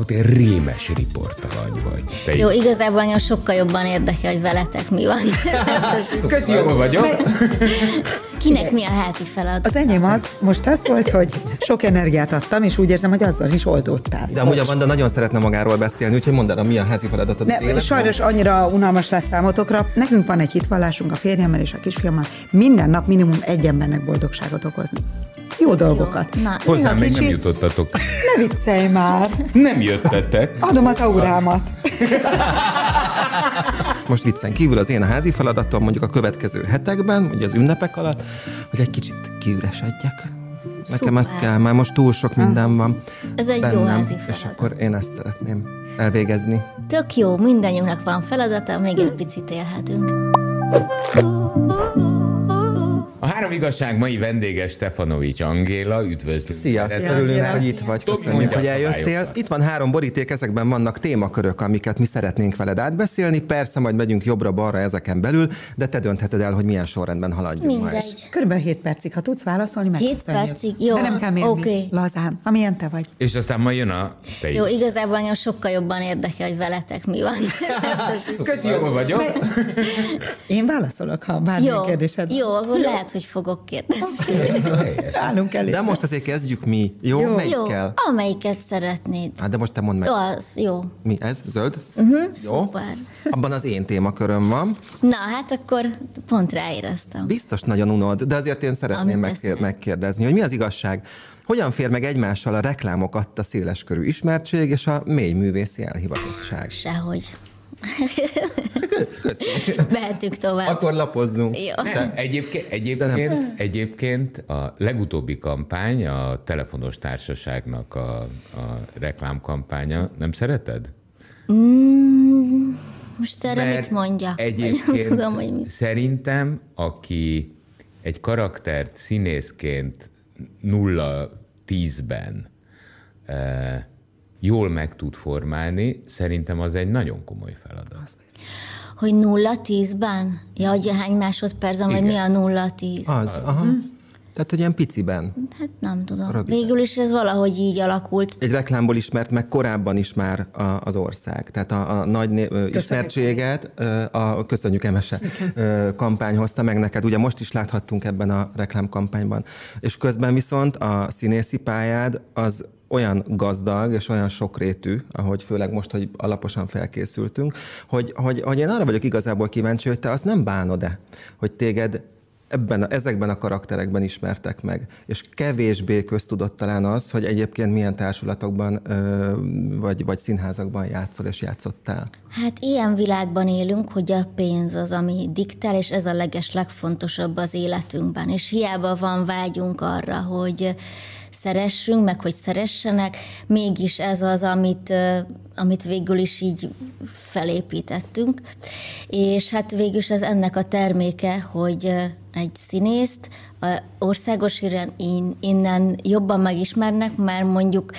ott egy rémes riportalany vagy. Te jó, igazából engem sokkal jobban érdekel, hogy veletek mi van. Köszi, jól vagyok. Kinek mi a házi feladat? Az enyém az, most az volt, hogy sok energiát adtam, és úgy érzem, hogy azzal is oldottál. De amúgy a Vanda nagyon szeretne magáról beszélni, úgyhogy mondd el, mi a házi feladatod az életben. Sajnos annyira unalmas lesz számotokra. Nekünk van egy hitvallásunk a férjemmel és a kisfiammal. Minden nap minimum egy embernek boldogságot okozni. Jó dolgokat. Hozzám még nem jutottatok. Ne viccelj már. Nem jöttetek. Adom az aurámat. Most viccen kívül az én a házi feladatom mondjuk a következő hetekben, ugye az ünnepek alatt, hogy egy kicsit kiüresedjek. Nekem ez kell, már most túl sok minden van. Ez egy bennem, jó házi feladat. És akkor én ezt szeretném elvégezni. Tök jó, mindannyiunknak van feladata, még egy picit élhetünk. A három igazság mai vendége Stefanovics Angéla, üdvözlünk. Szia, örülünk, hogy itt vagy, köszönjük, hogy eljöttél. Itt van három boríték, ezekben vannak témakörök, amiket mi szeretnénk veled átbeszélni. Persze, majd megyünk jobbra-balra ezeken belül, de te döntheted el, hogy milyen sorrendben haladjunk. Mindegy. Körülbelül 7 percig, ha tudsz válaszolni, meg 7 percig, jó. De nem kell mérni, okay. Lazán, amilyen te vagy. És aztán majd jön a te. Jó, igazából engem sokkal jobban érdekel, hogy veletek mi van. Köszi, jól vagyok. Én válaszolok, ha bármilyen kérdésed. Jó, akkor lehet, hogy fogok kérdezni. De most azért kezdjük mi. Jó. Melyikkel? Jó, amelyiket szeretnéd. Hát de most te mondd meg. Jó, az jó. Mi ez? Zöld? Jó. Szuper. Abban az én témaköröm van. Na, hát akkor pont ráéreztem. Biztos nagyon unod, de azért én szeretném megkérdezni, hogy mi az igazság? Hogyan fér meg egymással a reklámok adta széleskörű ismertség és a mély művészi elhivatottság? Sehogy. Mehetünk tovább. Akkor lapozzunk. De egyébként a legutóbbi kampány, a telefonos társaságnak a reklámkampánya, nem szereted? Most erre mit mondjak? Egyébként tudom, hogy mit. Szerintem, aki egy karaktert színészként 0-10-ben jól meg tud formálni, szerintem az egy nagyon komoly feladat. Hogy 0-10-ben? Ja, hogy hány másodpercen, vagy mi a 0-10? Az, aha. Tehát, hogy ilyen piciben. Hát nem tudom. Rövid. Végül is ez valahogy így alakult. Egy reklámból ismert, meg korábban is már az ország. Tehát a nagy ismertséget a Köszönjük Emese kampány hozta meg neked. Ugye most is láthattunk ebben a reklámkampányban. És közben viszont a színészi pályád az olyan gazdag és olyan sokrétű, ahogy főleg most, hogy alaposan felkészültünk, hogy én arra vagyok igazából kíváncsi, hogy te azt nem bánod-e, hogy téged ezekben a karakterekben ismertek meg, és kevésbé köztudott talán az, hogy egyébként milyen társulatokban vagy színházakban játszol és játszottál. Hát ilyen világban élünk, hogy a pénz az, ami diktál, és ez a legfontosabb az életünkben, és hiába van vágyunk arra, hogy szeressünk, meg hogy szeressenek, mégis ez az, amit végül is így felépítettünk. És hát végül is ez ennek a terméke, hogy egy színészt országos innen jobban megismernek, már mondjuk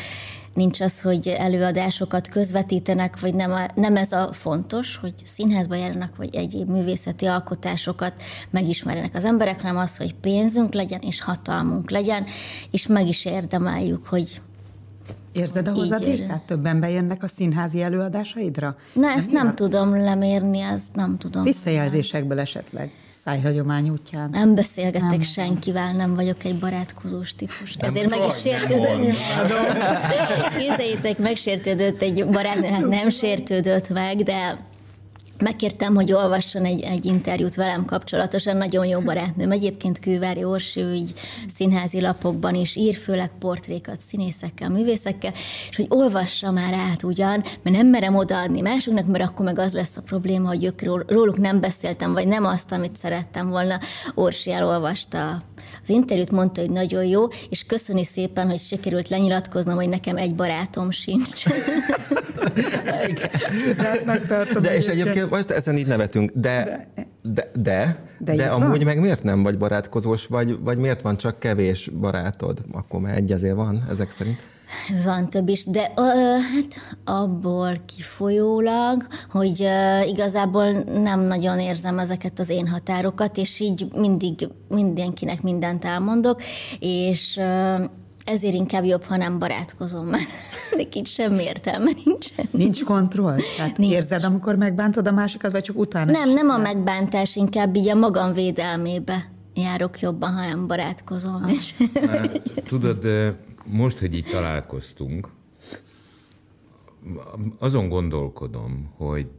nincs az, hogy előadásokat közvetítenek, vagy nem ez a fontos, hogy színházba járnak, vagy egyéb művészeti alkotásokat megismerjenek az emberek, hanem az, hogy pénzünk legyen, és hatalmunk legyen, és meg is érdemeljük, hogy... Érzed a hozadékát? Többen bejönnek a színházi előadásaidra? Na, ezt nem tudom lemérni, ezt nem tudom. Visszajelzésekből esetleg, szájhagyomány útján. Nem beszélgetek senkivel, nem vagyok egy barátkozós típus. Ezért meg is sértődött. Képzeljétek, megsértődött egy barátnő, hát nem sértődött meg, de... Megkértem, hogy olvasson egy interjút velem kapcsolatosan, nagyon jó barátnőm. Egyébként Kővári Orsi, így színházi lapokban is ír, főleg portrékat színészekkel, művészekkel, és hogy olvassa már át ugyan, mert nem merem odaadni másoknak, mert akkor meg az lesz a probléma, hogy ők róluk nem beszéltem, vagy nem azt, amit szerettem volna. Orsi elolvasta az interjút, mondta, hogy nagyon jó, és köszöni szépen, hogy sikerült lenyilatkoznom, hogy nekem egy barátom sincs. De és egyébként most ezen így nevetünk, de amúgy meg miért nem vagy barátkozós, vagy miért van csak kevés barátod? Akkor már egy azért van ezek szerint. Van több is, de hát abból kifolyólag, hogy igazából nem nagyon érzem ezeket az én határokat, és így mindenkinek mindent elmondok, és Ezért inkább jobb, ha nem barátkozom, mert itt semmi értelme nincsen. Nincs kontroll? Tehát nincs. Érzed, amikor megbántod a másikat, vagy csak utána? Nem a megbántás, inkább így a magam védelmébe járok jobban, ha nem barátkozom. Már, tudod, most, hogy így találkoztunk, azon gondolkodom, hogy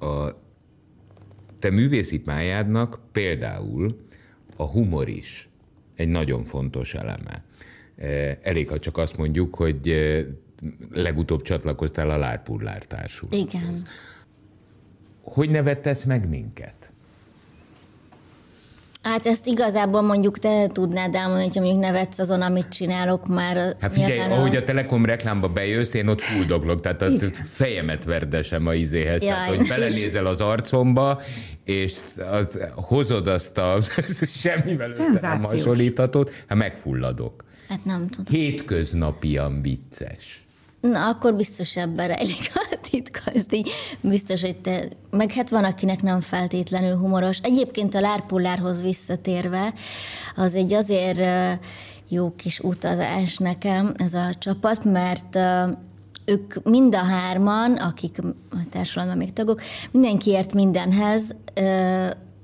a te művészi pályádnak például a humor is egy nagyon fontos eleme. Elég, ha csak azt mondjuk, hogy legutóbb csatlakoztál a L'art pour l'art társulathoz. Igen. Hogy nevettetsz meg minket? Hát ezt igazából mondjuk te tudnád elmondani, hogyha mondjuk nevetsz azon, amit csinálok már. Hát figyelj, ahogy a Telekom reklámba bejössz, én ott fuldoglok, tehát a fejemet verdesem a izéhez. Jaj, tehát, hogy belenézel az arcomba, és az, hozod azt a semmivel össze nem hasonlíthatót, hát megfulladok. Hát nem tudom. Hétköznapian vicces. Na, akkor biztos ebben rejlik a titka, ezt így biztos, hogy te... Meg hát van, akinek nem feltétlenül humoros. Egyébként a L'art pour l'árthoz visszatérve, az egy azért jó kis utazás nekem ez a csapat, mert ők mind a hárman, akik a társulatban még tagok, mindenki ért mindenhez.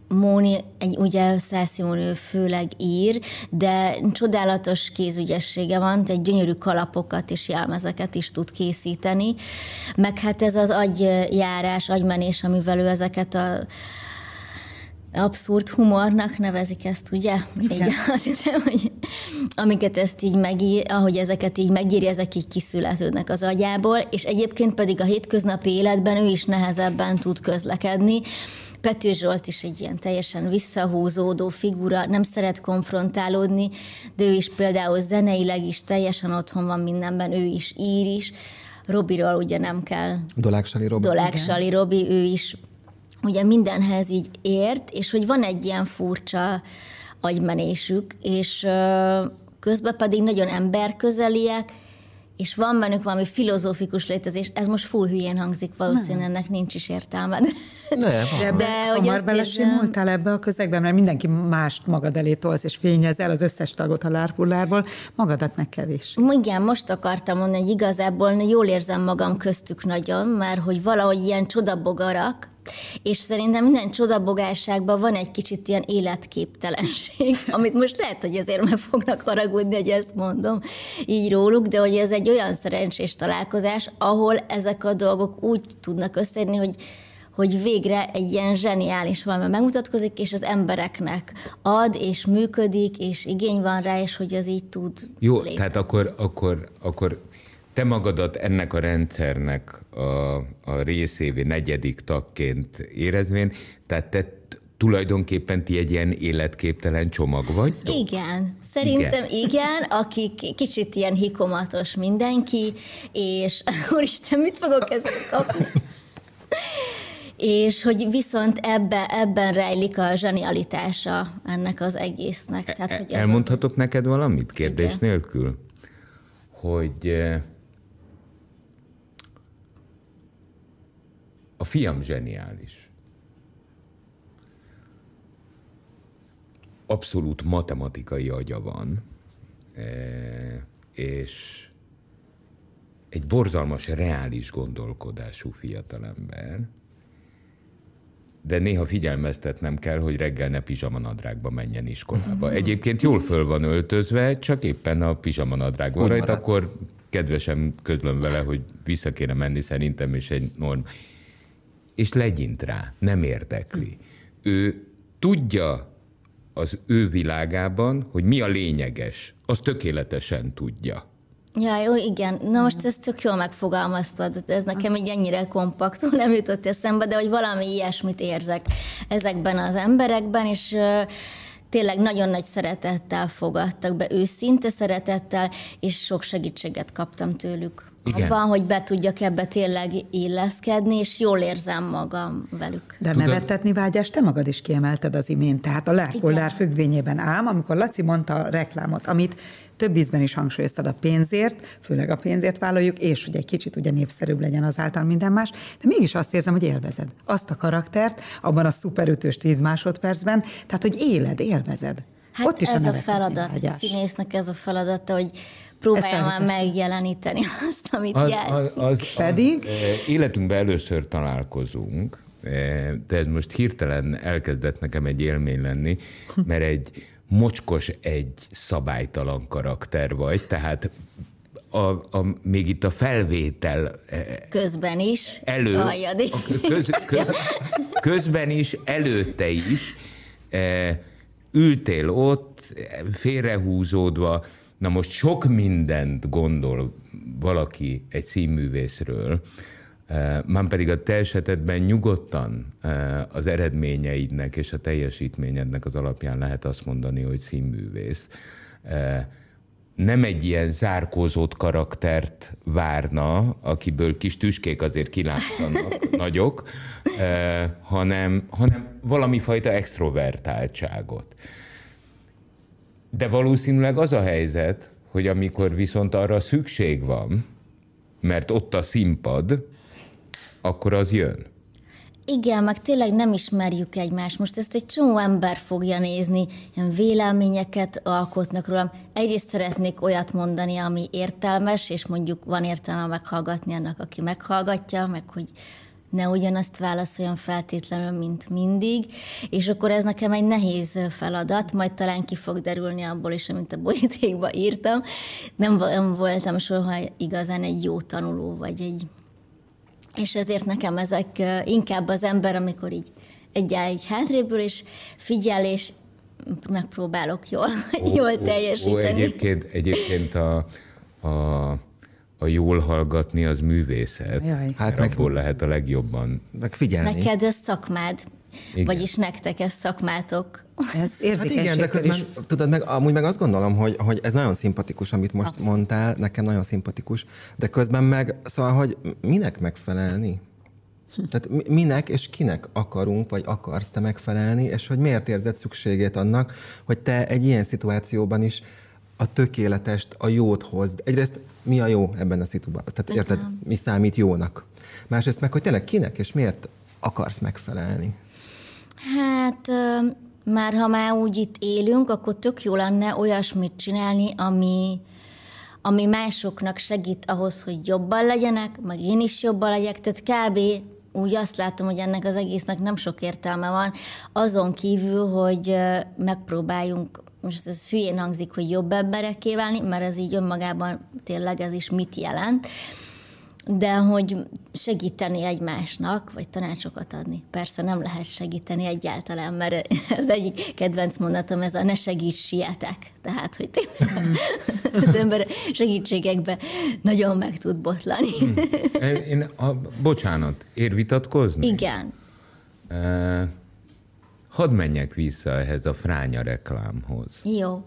Móni, ugye Szászimón ő főleg ír, de csodálatos kézügyessége van, tehát gyönyörű kalapokat és jelmezeket is tud készíteni, meg hát ez az agyjárás, agymenés, amivel ő ezeket a abszurd humornak nevezik ezt, ugye? Igen. Azt hiszem, hogy amiket ezt így megír, ahogy ezeket így megírja, ezek így kiszületődnek az agyából, és egyébként pedig a hétköznapi életben ő is nehezebben tud közlekedni. Pető Zsolt is egy ilyen teljesen visszahúzódó figura, nem szeret konfrontálódni, de ő is például zeneileg is teljesen otthon van mindenben, ő is ír is. Robiról ugye nem kell. Dolák-Saly Robi. Dolák-Saly Robi, ő is ugye mindenhez így ért, és hogy van egy ilyen furcsa agymenésük, és közben pedig nagyon emberközeliek, és van bennük valami filozófikus létezés, ez most full hülyén hangzik, valószínűleg ennek nincs is értelme. De hamar belesimultál ebbe a közegben, mert mindenki mást magad elé tolsz, és fényezel az összes tagot a L'art pour l'ártból, magadat meg kevés. Igen, most akartam mondani, hogy igazából jól érzem magam köztük nagyon, mert hogy valahogy ilyen csodabogarak, és szerintem minden csodabogásságban van egy kicsit ilyen életképtelenség, amit most lehet, hogy ezért meg fognak haragudni, hogy ezt mondom így róluk, de hogy ez egy olyan szerencsés találkozás, ahol ezek a dolgok úgy tudnak összeérni, hogy végre egy ilyen zseniális valami megmutatkozik, és az embereknek ad, és működik, és igény van rá, és hogy ez így tud jó, létezni. Tehát akkor te magadat ennek a rendszernek a részévé, negyedik tagként érezvén, tehát te tulajdonképpen ti egy ilyen életképtelen csomag vagy? Igen, szerintem igen, aki kicsit ilyen hikomatos mindenki, és úristen, mit fogok ezt kapni? És hogy viszont ebben rejlik a zsenialitása ennek az egésznek. Tehát, hogy elmondhatok az... neked valamit kérdés igen. nélkül? Hogy... A fiam zseniális. Abszolút matematikai agya van, és egy borzalmas, reális gondolkodású fiatalember, de néha figyelmeztetnem kell, hogy reggel ne pizsamanadrágba menjen iskolába. Egyébként jól föl van öltözve, csak éppen a pizsamanadrág van rajta, akkor kedvesen közlöm vele, hogy vissza kéne menni szerintem, és egy norm... és legyint rá, nem érdekli. Ő tudja az ő világában, hogy mi a lényeges, az tökéletesen tudja. Ja, jó, igen. Na most ezt tök jól megfogalmaztad, ez nekem így ennyire kompaktul nem jutott eszembe, de hogy valami ilyesmit érzek ezekben az emberekben, és... tényleg nagyon nagy szeretettel fogadtak be, őszinte szeretettel, és sok segítséget kaptam tőlük. Igen. Abban, hogy be tudjak ebbe tényleg illeszkedni, és jól érzem magam velük. De nevettetni vágyás, te magad is kiemelted az imént, tehát a L'art pour l'art függvényében ám, amikor Laci mondta a reklámot, amit több ízben is hangsúlyoztad, a pénzért, főleg a pénzért vállaljuk, és hogy egy kicsit ugye népszerűbb legyen azáltal minden más, de mégis azt érzem, hogy élvezed azt a karaktert, abban a szuperütős 10 másodpercben, tehát hogy éled, élvezed. Hát ott is ez a feladat, a színésznek ez a feladata, hogy próbálja már megjeleníteni azt, amit játszik. Pedig életünkben először találkozunk, de ez most hirtelen elkezdett nekem egy élmény lenni, mert egy mocskos, egy szabálytalan karakter vagy, tehát még itt a felvétel közben is, közben is, előtte is ültél ott, félrehúzódva. Na most sok mindent gondol valaki egy színművészről, már pedig a te esetedben nyugodtan az eredményeidnek és a teljesítményednek az alapján lehet azt mondani, hogy színművész. Nem egy ilyen zárkózott karaktert várna, akiből kis tüskék azért kilántanak, nagyok, hanem valami fajta extrovertáltságot. De valószínűleg az a helyzet, hogy amikor viszont arra szükség van, mert ott a színpad, akkor az jön. Igen, meg tényleg nem ismerjük egymást. Most ezt egy csomó ember fogja nézni, ilyen véleményeket alkotnak rólam. Egyrészt szeretnék olyat mondani, ami értelmes, és mondjuk van értelme meghallgatni annak, aki meghallgatja, meg hogy ne ugyanazt válaszoljon feltétlenül, mint mindig, és akkor ez nekem egy nehéz feladat, majd talán ki fog derülni abból is, amit a borítékba írtam. Nem voltam soha igazán egy jó tanuló, és ezért nekem ezek inkább az ember, amikor így egyáll így hátréből, és figyel, és megpróbálok jól teljesíteni. Egyébként a jól hallgatni az művészet. Jaj. Hát abból lehet a legjobban megfigyelni. Neked ez szakmád. Igen. Vagyis nektek ez szakmátok. Ez érzékenység. Hát igen, de közben is. Tudod, amúgy meg azt gondolom, hogy ez nagyon szimpatikus, amit most abszett mondtál, nekem nagyon szimpatikus, de közben meg, szóval, hogy minek megfelelni? Tehát minek és kinek akarunk, vagy akarsz te megfelelni, és hogy miért érzed szükségét annak, hogy te egy ilyen szituációban is a tökéletest, a jót hozd. Egyrészt mi a jó ebben a szituban? Tehát érted, mi számít jónak? Másrészt meg, hogy tényleg kinek és miért akarsz megfelelni? Hát már ha már úgy itt élünk, akkor tök jó lenne olyasmit csinálni, ami másoknak segít ahhoz, hogy jobban legyenek, meg én is jobban legyek, tehát kb. Úgy azt látom, hogy ennek az egésznek nem sok értelme van, azon kívül, hogy megpróbáljunk, most ez hülyén hangzik, hogy jobb emberekké válni, mert ez így önmagában tényleg ez is mit jelent, de hogy segíteni egymásnak, vagy tanácsokat adni. Persze nem lehet segíteni egyáltalán, mert az egyik kedvenc mondatom ez a ne segíts, sietek. Tehát, hogy az ember segítségekbe nagyon meg tud botlani. Bocsánat, ér vitatkozni? Igen. Hadd menjek vissza ehhez a fránya reklámhoz. Jó.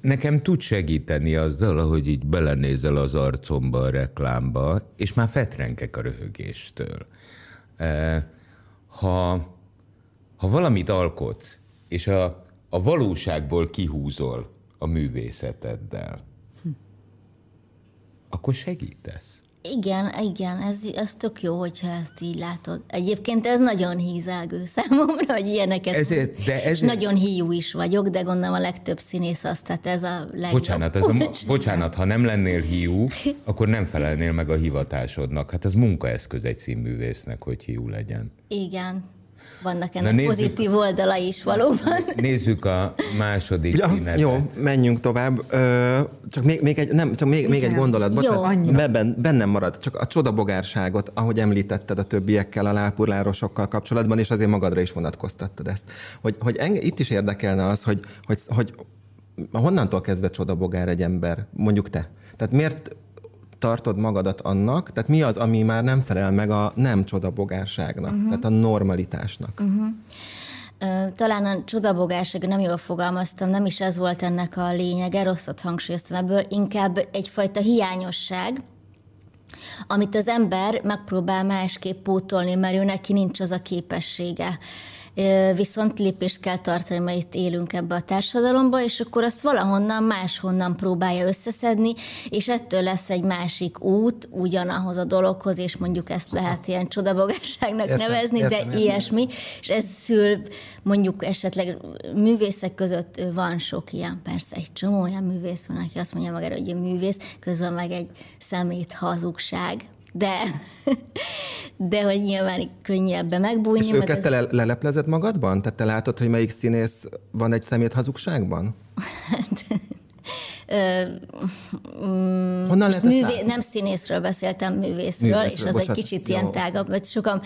Nekem tud segíteni azzal, hogy így belenézel az arcomba a reklámba, és már fetrengek a röhögéstől. Ha valamit alkotsz, és a valóságból kihúzol a művészeteddel, akkor segítesz. Igen, ez tök jó, hogyha ezt így látod. Egyébként ez nagyon hízelgő számomra, hogy ilyeneket... Nagyon híjú is vagyok, de gondolom a legtöbb színész az, tehát ez a legjobb. Bocsánat, ha nem lennél híjú, akkor nem felelnél meg a hivatásodnak. Hát ez munkaeszköz egy színművésznek, hogy híjú legyen. Igen. Vannak ennek pozitív oldalai is valóban. Nézzük a második színetet. Jó, menjünk tovább. Csak még egy gondolat, bocsánat, bennem marad. Csak a csodabogárságot, ahogy említetted a többiekkel, a lápurlárosokkal kapcsolatban, és azért magadra is vonatkoztattad ezt. Hogy itt is érdekelne az, hogy honnantól kezdve csodabogár egy ember, mondjuk te. Tehát miért tartod magadat annak, tehát mi az, ami már nem felel meg a nem csodabogárságnak, tehát a normalitásnak? Talán a csodabogárság, nem jól fogalmaztam, nem is ez volt ennek a lényege, rosszat hangsúlyoztam ebből, inkább egyfajta hiányosság, amit az ember megpróbál másképp pótolni, mert ő neki nincs az a képessége. viszont lépést kell tartani, mert itt élünk ebbe a társadalomba, és akkor azt valahonnan, máshonnan próbálja összeszedni, és ettől lesz egy másik út ugyanahoz a dologhoz, és mondjuk ezt lehet ilyen csodabogásságnak nevezni, de ilyesmi, és ez szül, mondjuk esetleg művészek között van sok ilyen, persze egy csomó olyan művész van, aki azt mondja magára, hogy ő művész, közben meg egy szemét hazugság. De hogy nyilván könnyebben megbújni. És őket te leleplezed magadban? Tehát te látod, hogy melyik színész van egy szemét hazugságban? Nem színészről beszéltem, művészről, és az bocsánat, egy kicsit ilyen tágabb, mert sokan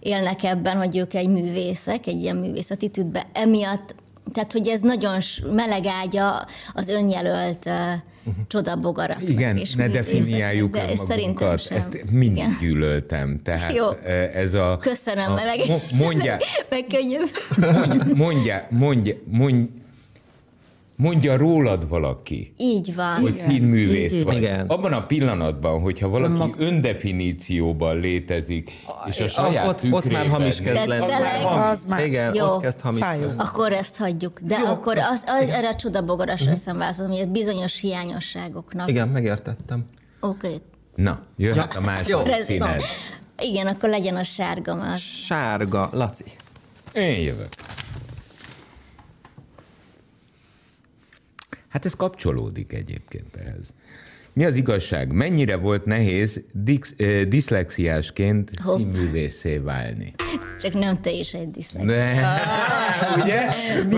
élnek ebben, hogy ők egy művészek, egy ilyen művészattitűdben. Emiatt, tehát hogy ez nagyon meleg ágya az önjelölt csodabogarak. Igen, ne definiáljuk magunkat. Ezt mindig gyűlöltem. Tehát jó, ez a... Köszönöm, Mondja rólad valaki, így van, hogy színművész vagy. Igen. Abban a pillanatban, hogyha valaki öndefinícióban létezik, és a saját ott már hamis kezd lenni. Igen, jó, ott kezd hamis. Akkor ezt hagyjuk. De jó, akkor az erre a csodabogaras összemvázolom, hogy bizonyos hiányosságoknak. Igen, megértettem. Oké. Okay. Na, jöhet a második színed. Igen, akkor legyen a sárga már. Sárga, Laci. Én jövök. Hát ez kapcsolódik egyébként ehhez. Mi az igazság? Mennyire volt nehéz diszlexiásként színművészé válni? Csak nem te is egy diszlexiás. Ugye?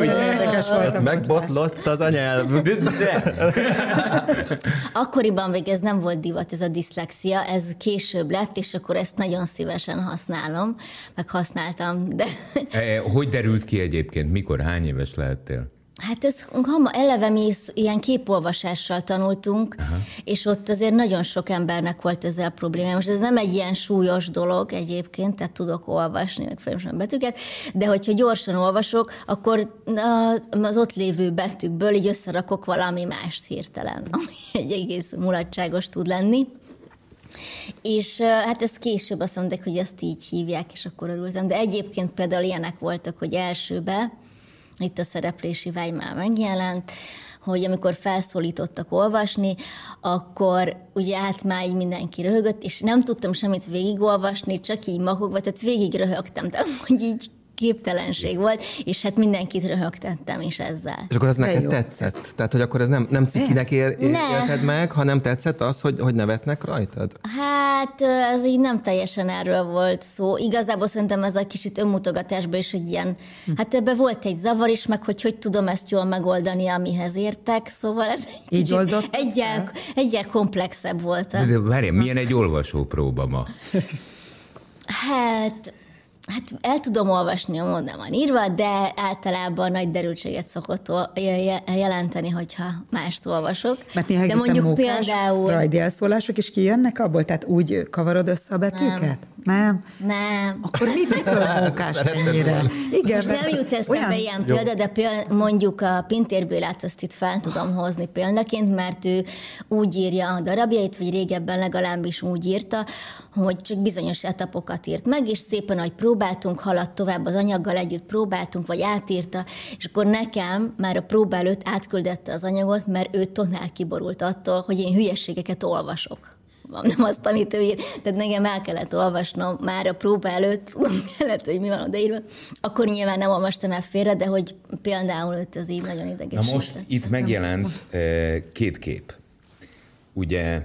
Érdekes volt. Megbotlott az a nyelv. Akkoriban még ez nem volt divat, ez a diszlexia, ez később lett, és akkor ezt nagyon szívesen használom, meg használtam. De... Hogy derült ki egyébként? Mikor? Hány éves lehettél? Hát ez eleve mi ilyen képolvasással tanultunk, és ott azért nagyon sok embernek volt ezzel probléma. Most ez nem egy ilyen súlyos dolog egyébként, tehát tudok olvasni, meg folyamatosan betűket, de hogyha gyorsan olvasok, akkor az ott lévő betűkből így összerakok valami mást hirtelen, ami egy egész mulatságos tud lenni. És hát ezt később azt mondták, hogy ezt így hívják, és akkor örültem. De egyébként például ilyenek voltak, hogy elsőbe, itt a szereplési vágy már megjelent, hogy amikor felszólítottak olvasni, akkor ugye hát már így mindenki röhögött, és nem tudtam semmit végigolvasni, csak így magukba, tehát végig röhögtem, tehát hogy így képtelenség volt, és hát mindenkit röhögtettem is ezzel. És akkor ez neked tetszett? Tehát, hogy akkor ez nem cikinek élted meg, hanem tetszett az, hogy nevetnek rajtad? Hát ez így nem teljesen erről volt szó. Igazából szerintem ez a kicsit önmutogatásban is, hogy ilyen, hát ebben volt egy zavar is, meg hogy tudom ezt jól megoldani, amihez értek, szóval ez egyel komplexebb volt. De várjál, milyen egy olvasópróba ma? Hát el tudom olvasni, mondom, van írva, de általában nagy derültséget szokott jelenteni, hogyha mást olvasok. Mert néha egészen mókás frajdi elszólások is kijönnek abból? Tehát úgy kavarod össze a betűket? Nem. Akkor mitől mókás ennyire? Igen, most nem jut eszembe ilyen példa, de mondjuk a Pintér Bélát azt itt fel tudom hozni példaként, mert ő úgy írja a darabjait, vagy régebben legalábbis úgy írta, hogy csak bizonyos etapokat írt meg, és szépen, hogy próbáltunk, haladt tovább az anyaggal együtt, próbáltunk, vagy átírta, és akkor nekem már a próba előtt átküldette az anyagot, mert ő totál kiborult attól, hogy én hülyeségeket olvasok. Nem azt, amit ő ír. Tehát nekem el kellett olvasnom már a próba előtt, kellett, hogy mi van odaírva. Akkor nyilván nem olvastam el félre, de hogy például őt ez így nagyon ideges. Na most itt megjelent két kép. Ugye,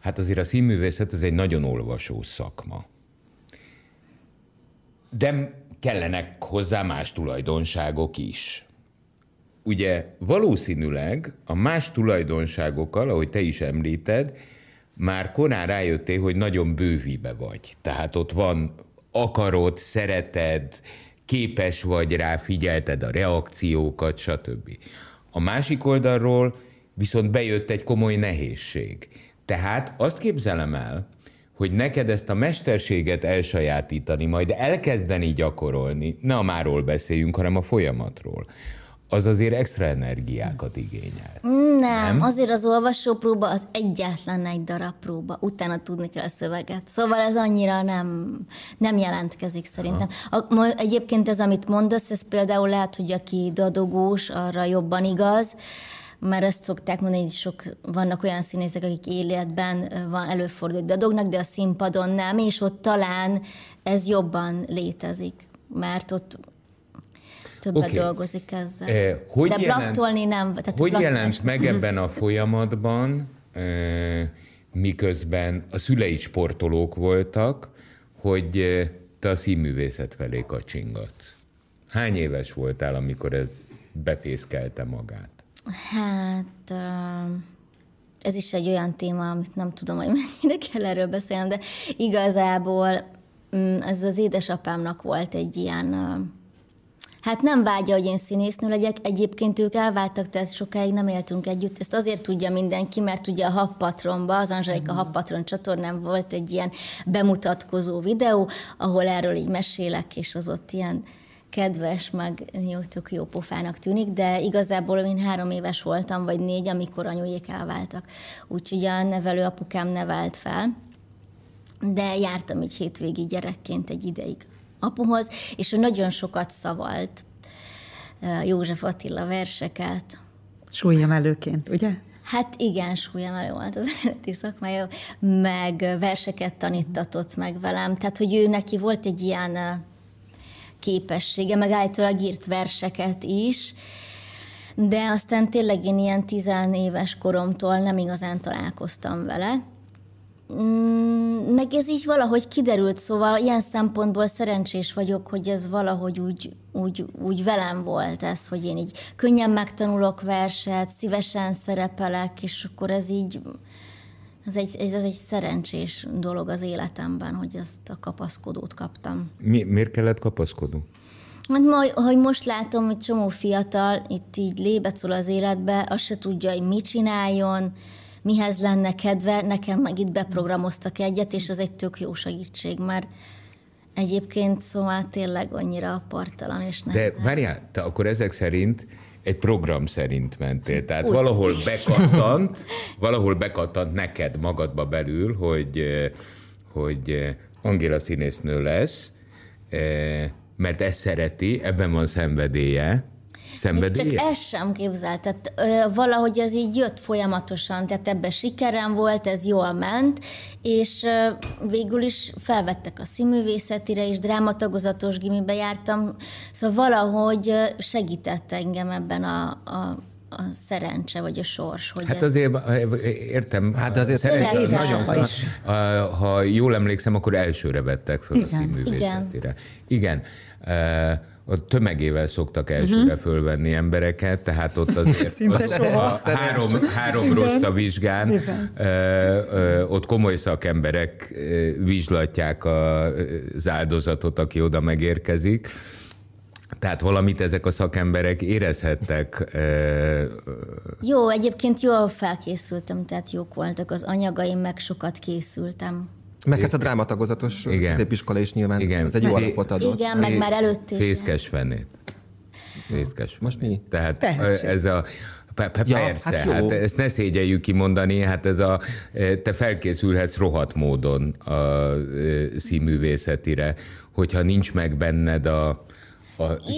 hát azért a színművészet ez egy nagyon olvasó szakma. De kellenek hozzá más tulajdonságok is. Ugye valószínűleg a más tulajdonságokkal, ahogy te is említed, már korán rájöttél, hogy nagyon bővíbe vagy. Tehát ott van akarod, szereted, képes vagy rá, figyelted a reakciókat, stb. A másik oldalról viszont bejött egy komoly nehézség. Tehát azt képzelem el, hogy neked ezt a mesterséget elsajátítani, majd elkezdeni gyakorolni, ne a máról beszéljünk, hanem a folyamatról. az azért extra energiákat igényel. Nem, azért az olvasópróba az egyetlen egy darab próba, utána tudni kell a szöveget. Szóval ez annyira nem jelentkezik szerintem. Egyébként ez, amit mondasz, ez például lehet, hogy aki dadogós, arra jobban igaz, mert ezt szokták mondani, hogy vannak olyan színészek, akik életben előfordul, hogy dadognak, de a színpadon nem, és ott talán ez jobban létezik, mert ott többet dolgozik ezzel. De blattolni nem. Tehát hogy jelent meg ebben a folyamatban, miközben a szüleid sportolók voltak, hogy te a színművészet felé kacsingatsz? Hány éves voltál, amikor ez befészkelte magát? Hát ez is egy olyan téma, amit nem tudom, hogy mennyire kell erről beszélnem, de igazából ez az édesapámnak volt egy ilyen, hát nem vágya, hogy én színésznő legyek, egyébként ők elváltak, tehát sokáig nem éltünk együtt, ezt azért tudja mindenki, mert ugye a Happatronban, az Angélika Happatron csatornán volt egy ilyen bemutatkozó videó, ahol erről így mesélek, és az ott ilyen kedves, meg tök jó pofának tűnik, de igazából én 3 éves voltam, vagy 4, amikor anyujék elváltak. Úgyhogy a nevelő apukám nevelt fel, de jártam így hétvégi gyerekként egy ideig apuhoz, és ő nagyon sokat szavalt József Attila verseket. Súlyemelőként, ugye? Hát igen, súlyemelő volt az eredeti szakmája, meg verseket tanítatott meg velem, tehát hogy ő neki volt egy ilyen képessége, meg állítólag írt verseket is, de aztán tényleg én ilyen 10 éves koromtól nem igazán találkoztam vele. Meg ez így valahogy kiderült, szóval ilyen szempontból szerencsés vagyok, hogy ez valahogy úgy velem volt ez, hogy én így könnyen megtanulok verset, szívesen szerepelek, és akkor ez így, ez egy szerencsés dolog az életemben, hogy ezt a kapaszkodót kaptam. Miért kellett kapaszkodó? Hát hogy most látom, hogy csomó fiatal itt így lébecul az életbe, azt se tudja, hogy mit csináljon, mihez lenne kedve, nekem meg itt beprogramoztak egyet, és ez egy tök jó segítség, mert egyébként szóval tényleg annyira parttalan és nehezen. De várjál, te akkor ezek szerint egy program szerint mentél, tehát úgy. valahol bekattant neked magadba belül, hogy Angéla színésznő lesz, mert ezt szereti, ebben van szenvedélye. Csak ezt sem képzeltet. Valahogy ez így jött folyamatosan, tehát ebben sikerem volt, ez jól ment, és végül is felvettek a színművészetire, és drámatagozatos gimibe jártam, szóval valahogy segített engem ebben a szerencse, vagy a sors. Hogy hát azért, értem, hát azért szerencsé, nagyon ha jól emlékszem, akkor elsőre vettek fel a színművészetire. Igen. A tömegével szoktak elsőre fölvenni embereket, tehát ott azért a 3 rosta vizsgán ott komoly szakemberek vizslatják az áldozatot, aki oda megérkezik. Tehát valamit ezek a szakemberek érezhettek. Jó, egyébként jól felkészültem, tehát jók voltak az anyagaim, meg sokat készültem. Meg hát a drámatagozatos szépiskola is nyilván, ez egy jó alapot adott. Igen, meg már előtt is. Fészkes fenét. Fészkes. Most mi? Tehát ez a... Persze, hát ezt ne szégyeljük kimondani, hát ez a... Te felkészülhetsz rohadt módon a színművészetire, hogyha nincs meg benned a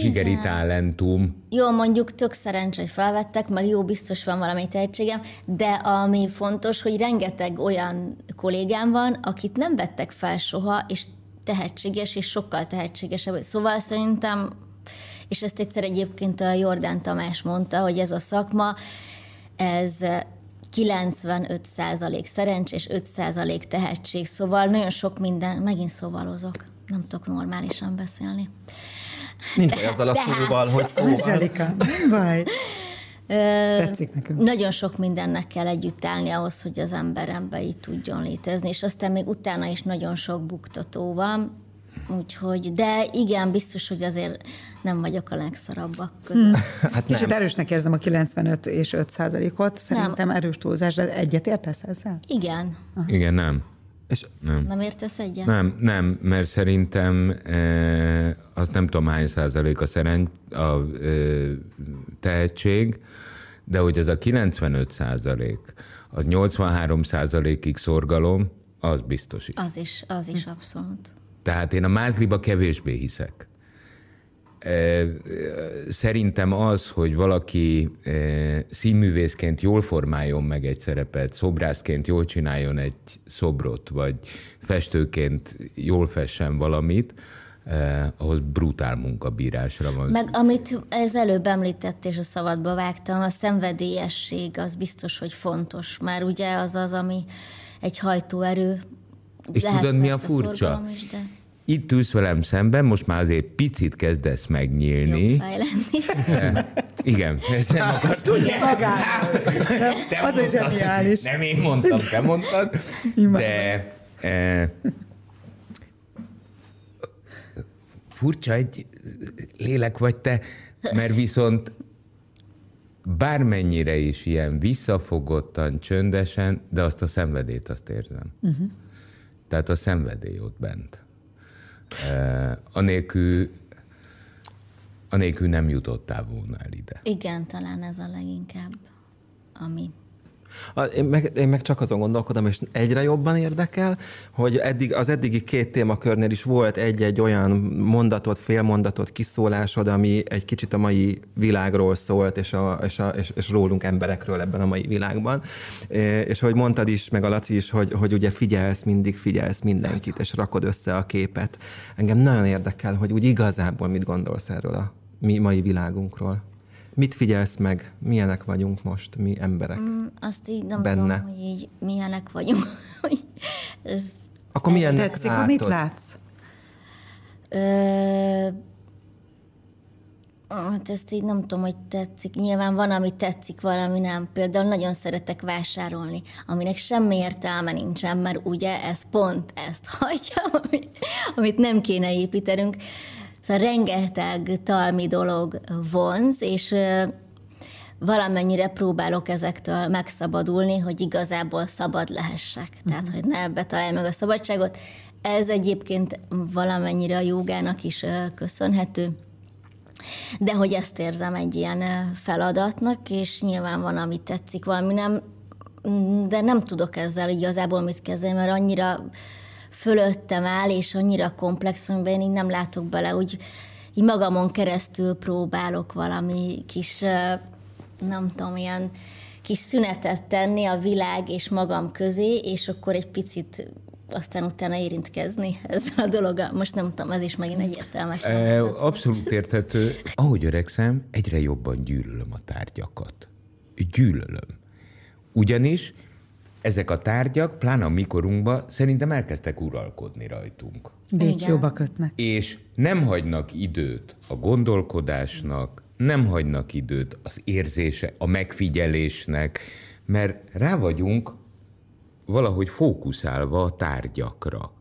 zsigeri talentum. Jó, mondjuk tök szerencsé, hogy felvettek, meg jó, biztos van valami tehetségem, de ami fontos, hogy rengeteg olyan kollégám van, akit nem vettek fel soha, és tehetséges, és sokkal tehetségesebb. Szóval szerintem, és ezt egyszer egyébként a Jordán Tamás mondta, hogy ez a szakma, ez 95% szerencs, és 5% tehetség. Szóval nagyon sok minden, megint szóvalozok, nem tudok normálisan beszélni. Nincs baj azzal a szóval, hogy szóval. Zselika, nem baj. Tetszik nekünk. Nagyon sok mindennek kell együtt állni ahhoz, hogy az ember ebbe így tudjon létezni, és aztán még utána is nagyon sok buktató van, úgyhogy, de igen, biztos, hogy azért nem vagyok a legszarabbak között. Hát kicsit erősnek érzem a 95 és 5%-ot, szerintem erős túlzás, de egyet értesz ezzel? Igen. Aha. Igen, nem. És nem. Nem értesz egyet? Nem, nem, mert szerintem azt nem tudom hány százalék a tehetség, de hogy ez a 95% az 83%-ig szorgalom, az biztos is. Az is abszolút. Tehát én a mázliba kevésbé hiszek. Szerintem az, hogy valaki színművészként jól formáljon meg egy szerepet, szobrászként jól csináljon egy szobrot, vagy festőként jól fessen valamit, ahhoz brutál munkabírásra van. Meg amit ez előbb említett, és a szabadba vágtam, a szenvedélyesség az biztos, hogy fontos. Már ugye az az, ami egy hajtóerő. És lehet, tudod, mi a furcsa? Itt ülsz velem szemben, most már azért picit kezdesz megnyílni. Jobb fáj lenni. Igen, ezt nem akarsz. Tudja magát. Az a zseniális. Nem én mondtam, te mondtad. De furcsa egy lélek vagy te, mert viszont bármennyire is ilyen visszafogottan, csöndesen, de azt a szenvedélyt azt érzem. Uh-huh. Tehát a szenvedély ott bent. Anélkül nem jutottál volna el ide. Igen, talán ez a leginkább, ami... Én meg csak azon gondolkodom, és egyre jobban érdekel, hogy az eddigi két témakörnél is volt egy-egy olyan mondatot, félmondatot, kiszólásod, ami egy kicsit a mai világról szólt, és rólunk emberekről ebben a mai világban. És hogy mondtad is, meg a Laci is, hogy ugye mindig figyelsz mindenkit, és rakod össze a képet. Engem nagyon érdekel, hogy úgy igazából mit gondolsz erről a mi mai világunkról. Mit figyelsz meg? Milyenek vagyunk most, mi emberek? Azt így nem benne. Tudom, hogy így milyenek vagyunk. Akkor milyennek tetszik, látod? Mit látsz? Hát ezt így nem tudom, hogy tetszik. Nyilván van, ami tetszik, valami nem. Például nagyon szeretek vásárolni, aminek semmi értelme nincsen, mert ugye ez pont ezt hagyja, amit nem kéne építenünk. Szóval rengeteg talmi dolog vonz, és valamennyire próbálok ezektől megszabadulni, hogy igazából szabad lehessek. Tehát, hogy ne ebbe találj meg a szabadságot. Ez egyébként valamennyire a jógának is köszönhető. De hogy ezt érzem egy ilyen feladatnak, és nyilván van, ami tetszik, valami nem, de nem tudok ezzel igazából mit kezdeni, mert annyira... fölöttem áll, és annyira komplex, amiben én így nem látok bele, úgy így magamon keresztül próbálok valami kis, nem tudom, ilyen kis szünetet tenni a világ és magam közé, és akkor egy picit aztán utána érintkezni ezzel a dologgal. Most nem tudom, ez is megint egy értelmetlen. Abszolút érthető. Ahogy öregszem, egyre jobban gyűlölöm a tárgyakat. Gyűlölöm. Ugyanis ezek a tárgyak, pláne a mikorunkban, szerintem elkezdtek uralkodni rajtunk. Békjóba kötnek. És nem hagynak időt a gondolkodásnak, nem hagynak időt az érzése, a megfigyelésnek, mert rá vagyunk valahogy fókuszálva a tárgyakra.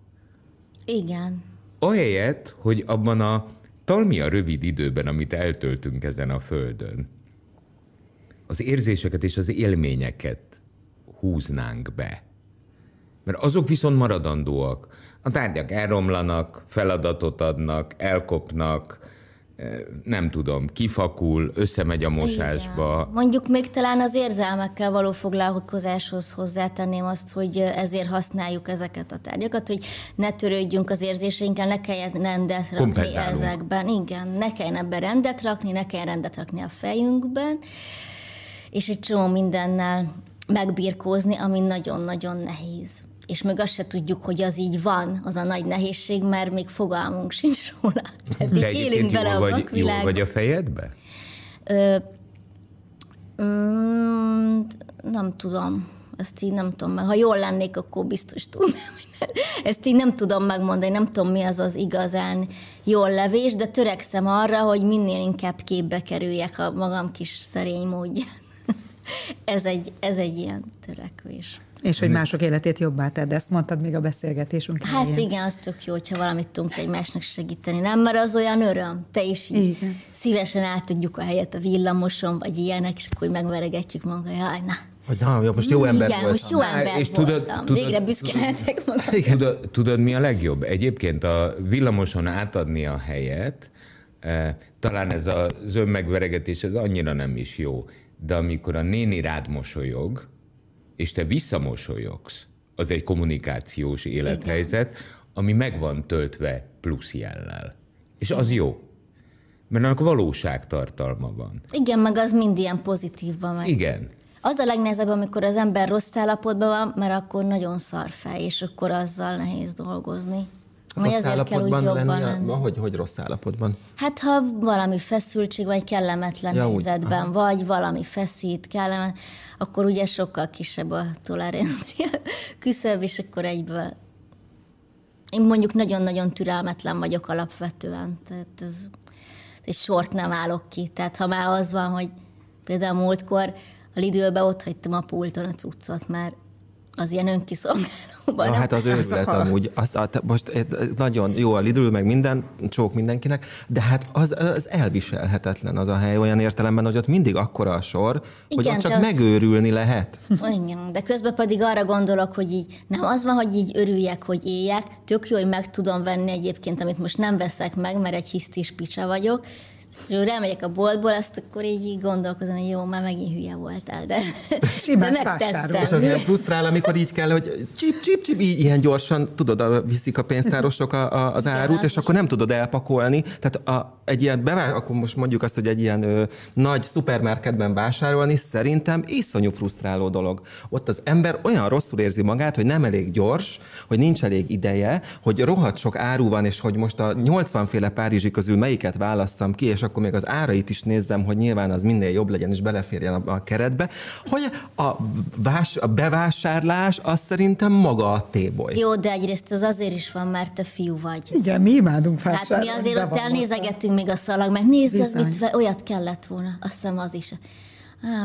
Igen. Ahelyett, hogy abban a talmia rövid időben, amit eltöltünk ezen a földön, az érzéseket és az élményeket húznánk be. Mert azok viszont maradandóak. A tárgyak elromlanak, feladatot adnak, elkopnak, nem tudom, kifakul, összemegy a mosásba. Igen. Mondjuk még talán az érzelmekkel való foglalkozáshoz hozzátenném azt, hogy ezért használjuk ezeket a tárgyakat, hogy ne törődjünk az érzéseinkkel, ne kelljen rendet rakni ezekben. Igen, ne kelljen ebben rendet rakni, ne kelljen rendet rakni a fejünkben, és egy csomó mindennel megbirkózni, ami nagyon-nagyon nehéz. És még azt se tudjuk, hogy az így van, az a nagy nehézség, mert még fogalmunk sincs róla. Tehát így élünk bele a vakvilágba. Jól vagy a fejedbe? Nem tudom. Ezt így nem tudom meg. Ha jól lennék, akkor biztos tudnám. Ezt így nem tudom megmondani, nem tudom, mi az az igazán jól levés, de törekszem arra, hogy minél inkább képbe kerüljek a magam kis szerény módján. Ez egy ilyen törekvés. És hogy mások életét jobbá tedd, ezt mondtad még a beszélgetésünk. Hát ilyen. Igen, az tök jó, hogyha valamit tudunk egymásnak segíteni, nem? Mert az olyan öröm. Te is így szívesen átadjuk a helyet a villamoson, vagy ilyenek, és akkor megveregetjük magunkat. Jaj, na, Hogy na, most jó ember voltam. Most jó ember és voltam. Végre büszkéltek magam. Tudod, mi a legjobb? Egyébként a villamoson átadni a helyet, talán ez az önmegveregetés, ez annyira nem is jó, de amikor a néni rád mosolyog, és te visszamosolyogsz, az egy kommunikációs élethelyzet, igen, ami meg van töltve plusz jellel. És az jó. Mert annak valóságtartalma van. Igen, meg az mind ilyen pozitívban megy. Igen. Az a legnehezebb, amikor az ember rossz állapotban van, mert akkor nagyon szar fej, és akkor azzal nehéz dolgozni. Rossz állapotban kell lenni? Hogy rossz állapotban? Hát, ha valami feszültség, vagy kellemetlen helyzetben vagy, valami feszít, kellemetlen, akkor ugye sokkal kisebb a tolerancia küszöb, és akkor egyből... Én mondjuk nagyon-nagyon türelmetlen vagyok alapvetően, tehát ez... egy sort nem állok ki. Tehát ha már az van, hogy például múltkor a Lidlbe ott hagytam a pulton a cuccot, mert az ilyen önkiszolgálóban. Hát az őrület amúgy. Most nagyon jó a Lidl, meg minden, csók mindenkinek, de hát az elviselhetetlen az a hely olyan értelemben, hogy ott mindig akkora a sor, igen, hogy ott csak megőrülni lehet. Igen, de közben pedig arra gondolok, hogy így nem az van, hogy így örüljek, hogy éljek, tök jó, hogy meg tudom venni egyébként, amit most nem veszek meg, mert egy hisztis picsa vagyok, és remegyek a boltból, azt akkor így gondolkozom, hogy jó, már megint hülye voltál, de megtettem. És az ilyen frusztrál, amikor így kell, hogy csip-csip-csip, ilyen gyorsan, tudod, viszik a pénztárosok az árut, és akkor nem tudod elpakolni. Tehát egy ilyen akkor most mondjuk azt, hogy egy ilyen nagy szupermarketben vásárolni, szerintem iszonyú frusztráló dolog. Ott az ember olyan rosszul érzi magát, hogy nem elég gyors, hogy nincs elég ideje, hogy rohadt sok áru van, és hogy most a 80 féle párizsi közül melyiket válasszam ki, és akkor még az árait is nézzem, hogy nyilván az minél jobb legyen, és beleférjen a keretbe, hogy a bevásárlás az szerintem maga a téboly. Jó, de egyrészt az azért is van, mert te fiú vagy. Igen, mi imádunk vásárolni. Hát mi azért ott elnézegetünk még a szalag, mert nézd, az mit, olyat kellett volna, azt hiszem az is.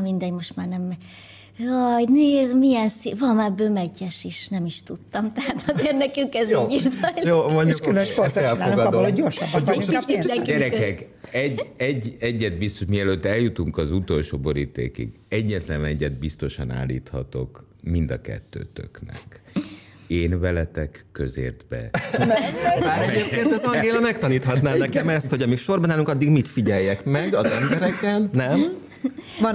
Mindegy, most már nem... Jaj, nézd, milyen szép, van már bőmegyes is, nem is tudtam, tehát azért nekünk ez jó, így is zajlik. Jó, mondjuk, és külön sportot csinálunk abból, hogy gyorsabban. Gyerekek, egyet biztos, mielőtt eljutunk az utolsó borítékig, egyetlen egyet biztosan állíthatok mind a kettőtöknek. Én veletek közértbe. Bár egyébként az Angéla megtaníthatná nekem ezt, hogy amíg sorban állunk, addig mit figyeljek meg az embereken, nem?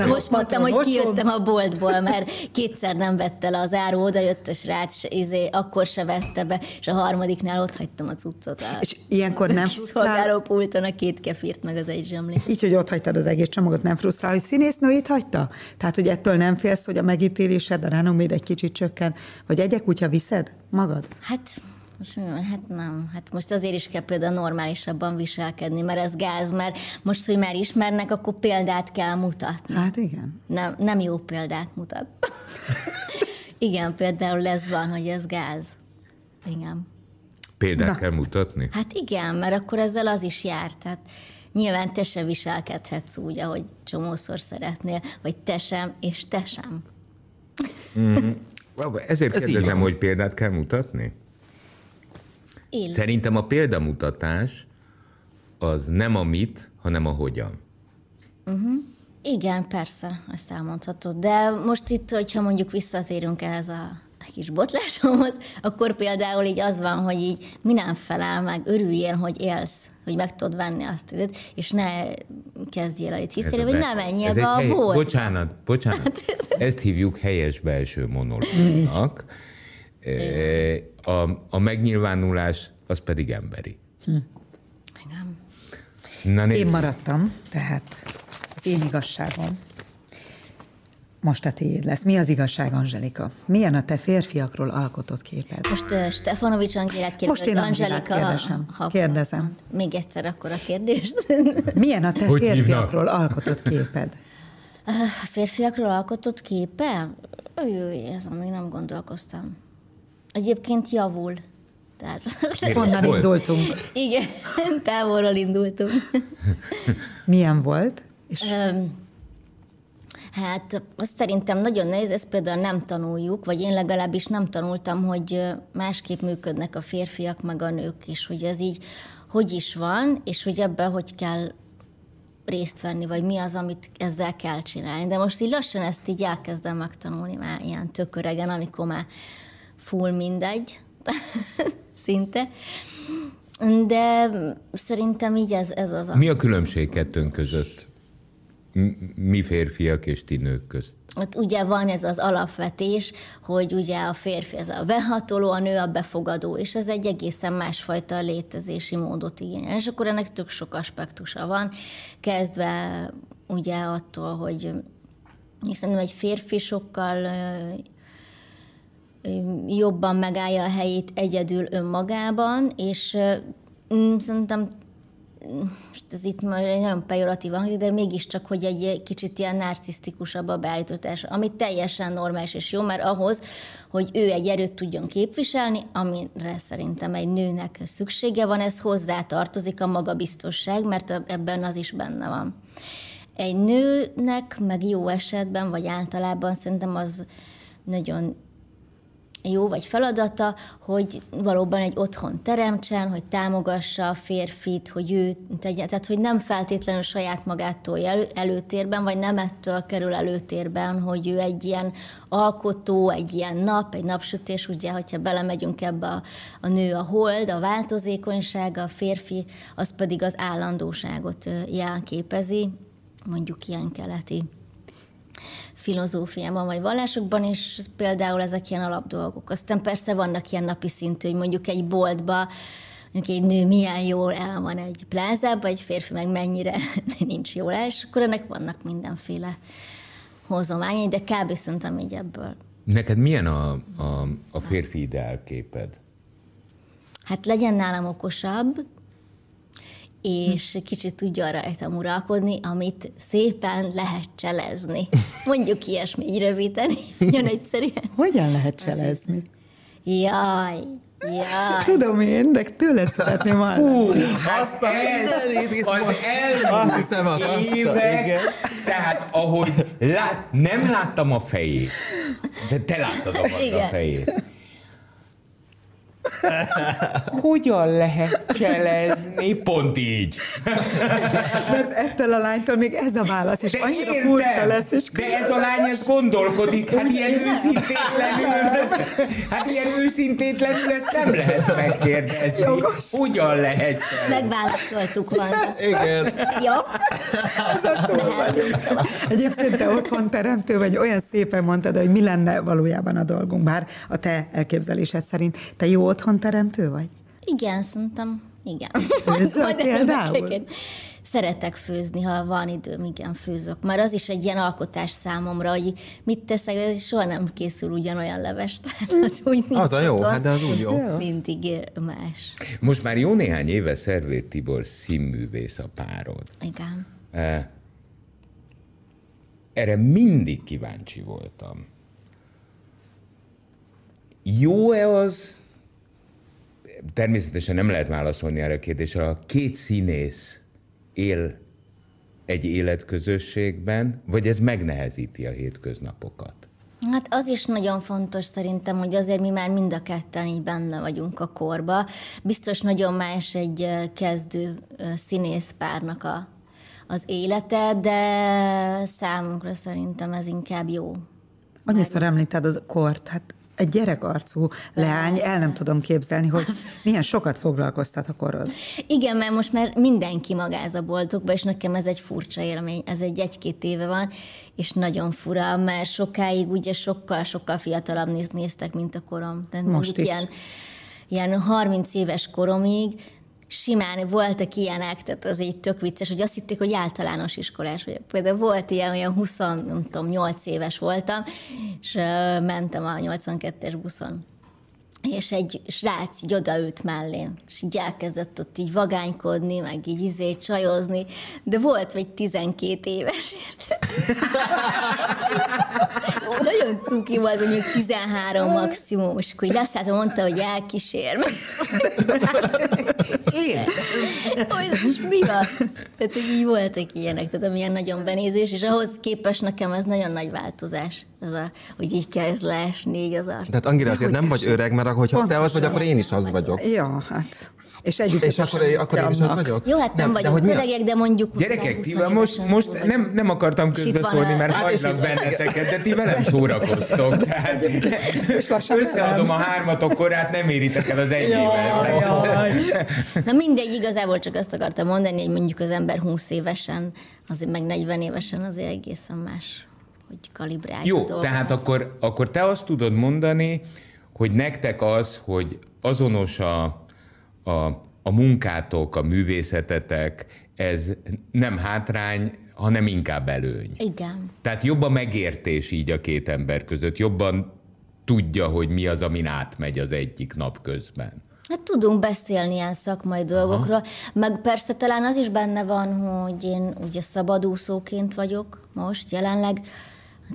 Most mondtam, hogy kijöttem a boltból, mert kétszer nem vette le az áru, oda jött a srác, akkor se vette be, és a harmadiknál ott hagytam a cuccot. És ilyenkor nem frusztrál? Szolgálópulton a két kefírt, meg az egy zsemlét. Így, hogy ott hagytad az egész csomagot, nem frusztrál, hogy színésznőit hagyta? Tehát, hogy ettől nem félsz, hogy a megítélésed, a renoméd egy kicsit csökken, vagy egyek úgy, ha viszed magad? Hát most azért is kell például normálisabban viselkedni, mert ez gáz, mert most, hogy már ismernek, akkor példát kell mutatni. Hát igen. Nem jó példát mutat. Igen, például ez van, hogy ez gáz. Igen. Példát kell mutatni? Hát igen, mert akkor ezzel az is jár, tehát nyilván te sem viselkedhetsz úgy, ahogy csomószor szeretnél, vagy te sem, és te sem. Ezért kérdezem, hogy példát kell mutatni? Én. Szerintem a példamutatás az nem a mit, hanem a hogyan. Igen, persze, ezt elmondhatod. De most itt, hogyha mondjuk visszatérünk ehhez a kis botlásomhoz, akkor például így az van, hogy így mi nem felel meg, örüljél, hogy élsz, hogy meg tudod venni azt, és ne kezdjél el itt hisztériában, hogy ne menjél be a boltba. Bocsánat. Hát ezt hívjuk helyes belső monológnak. A megnyilvánulás, az pedig emberi. Igen. Én maradtam, tehát az én igazságom most a tiéd lesz. Mi az igazság, Angélika? Milyen a te férfiakról alkotott képed? Most Stefanovics Angélát kérdezem. Most én Angélát kérdezem. Még egyszer akkor a kérdést. Milyen a te férfiakról alkotott képed? A férfiakról alkotott képe? Ezen még nem gondolkoztam. Egyébként javul. Honnan indultunk. Igen, távolról indultunk. Milyen volt? És... Hát azt szerintem nagyon nehéz, ezt például nem tanuljuk, vagy én legalábbis nem tanultam, hogy másképp működnek a férfiak meg a nők, és hogy ez így hogy is van, és hogy ebben hogy kell részt venni, vagy mi az, amit ezzel kell csinálni. De most így lassan ezt így elkezdem megtanulni már ilyen tök öregen, amikor már full mindegy, szinte. De szerintem így ez az. Mi a különbség kettőnk között? Mi férfiak és ti nők közt? Hát ugye van ez az alapvetés, hogy ugye a férfi ez a behatoló, a nő a befogadó, és ez egy egészen másfajta létezési módot igényel. És akkor ennek tök sok aspektusa van, kezdve ugye attól, hogy szerintem egy férfi sokkal jobban megállja a helyét egyedül önmagában, és szerintem ez itt már nagyon pejoratívan, de mégiscsak, hogy egy kicsit ilyen narcisztikusabb a beállítótás, ami teljesen normális és jó, mert ahhoz, hogy ő egy erőt tudjon képviselni, amire szerintem egy nőnek szüksége van, ez hozzátartozik a magabiztosság, mert ebben az is benne van. Egy nőnek meg jó esetben, vagy általában szerintem az nagyon jó, vagy feladata, hogy valóban egy otthon teremtsen, hogy támogassa a férfit, hogy ő tegyen, tehát hogy nem feltétlenül saját magától előtérben, vagy nem ettől kerül előtérben, hogy ő egy ilyen alkotó, egy ilyen nap, egy napsütés, ugye, hogyha belemegyünk ebbe a nő a hold, a változékonyság, a férfi, az pedig az állandóságot jelképezi, mondjuk ilyen keleti filozófiában vagy vallásokban, és például ezek ilyen alapdolgok. Aztán persze vannak ilyen napi szintű, hogy mondjuk egy boltba, mondjuk egy nő milyen jól el van egy plázában, egy férfi meg mennyire nincs jól el, és akkor ennek vannak mindenféle hozományai, de kb. Szerintem így ebből. Neked milyen a férfi ideálképed? Hát legyen nálam okosabb, és kicsit tudjon rajtam uralkodni, amit szépen lehet cselezni. Mondjuk ilyesmi, így rövíteni, nagyon egyszerűen. Hogyan lehet cselezni? Jaj. Tudom én, de tőled szeretném hallani. Hú, azt a mindenit, az elmúlt évek, tehát ahogy nem láttam a fejét, de te láttad a fejét. Hogyan lehet cselezni? Pont így. Mert ettől a lánytól még ez a válasz, és de annyira furcsa lesz. És de ez a lány, ez gondolkodik, hát ilyen őszintétlenül, ezt nem lehet megkérdezni. Jogos. Hogyan lehet cselezni? Megválaszoltuk volna. Igen. Jó? Egyébként te otthon teremtő vagy, olyan szépen mondtad, hogy mi lenne valójában a dolgunk, bár a te elképzelésed szerint. Te jó otthon teremtő vagy? Igen, szerintem, igen. Főzöl például? Szeretek főzni, ha van időm, igen, főzök. Már az is egy ilyen alkotás számomra, hogy mit teszek, ez soha nem készül ugyanolyan leves, tehát az úgy nincs. Az a jó, hát az úgy jó. Mindig más. Most már jó néhány éve Szervét Tibor színművész a párod. Igen. Erre mindig kíváncsi voltam. Jó-e az? Természetesen nem lehet válaszolni erre a kérdésre. Ha két színész él egy életközösségben, vagy ez megnehezíti a hétköznapokat? Hát az is nagyon fontos szerintem, hogy azért mi már mind a ketten így benne vagyunk a korba. Biztos nagyon más egy kezdő színészpárnak az élete, de számunkra szerintem ez inkább jó. Annyiszor említed a kort, hát egy gyerekarcú leány, el nem tudom képzelni, hogy milyen sokat foglalkoztat a korod. Igen, mert most már mindenki magáz a boltokba, és nekem ez egy furcsa élmény, ez egy-két éve van, és nagyon fura, mert sokáig ugye sokkal fiatalabb néztek, mint a korom. Tehát most is. Ilyen 30 éves koromig simán voltak ilyenek, tehát az így tök vicces, hogy azt hitték, hogy általános iskolás vagyok. Például volt olyan 28 éves voltam, és mentem a 82-es buszon. És egy srác így odaült mellém, és így elkezdett ott így vagánykodni, meg így csajozni, de volt vagy 12 éves. Nagyon cuki volt, hogy még 13 maximum, és akkor így leszálltam, mondta, hogy elkísér meg. Én? És mi van? Tehát így voltak ilyenek, tehát amilyen nagyon benézős, és ahhoz képest nekem ez nagyon nagy változás, hogy így kezd leesni így az arc. Tehát Angéla, azért nem vagy öreg, mert hogyha te az vagy, akkor én is az vagyok. Ja, hát. És együtt. És akkor én is az vagyok? Jó, hát nem vagyok öregek, de mondjuk... Gyerekek, ti most nem akartam közbeszólni, mert hajlak benneteket, de ti velem szórakoztok. Összeadom a hármatok korát, nem éritek el az egyével. Na mindegy, igazából csak azt akartam mondani, hogy mondjuk az ember 20 évesen, azért meg 40 évesen azért egészen más, hogy kalibrálja. Jó, tehát akkor te azt tudod mondani, hogy nektek az, hogy azonos a munkátok, a művészetetek, ez nem hátrány, hanem inkább előny. Igen. Tehát jobb a megértés így a két ember között, jobban tudja, hogy mi az, amin átmegy az egyik nap közben. Hát tudunk beszélni ilyen szakmai dolgokról, meg persze talán az is benne van, hogy én ugye szabadúszóként vagyok most jelenleg,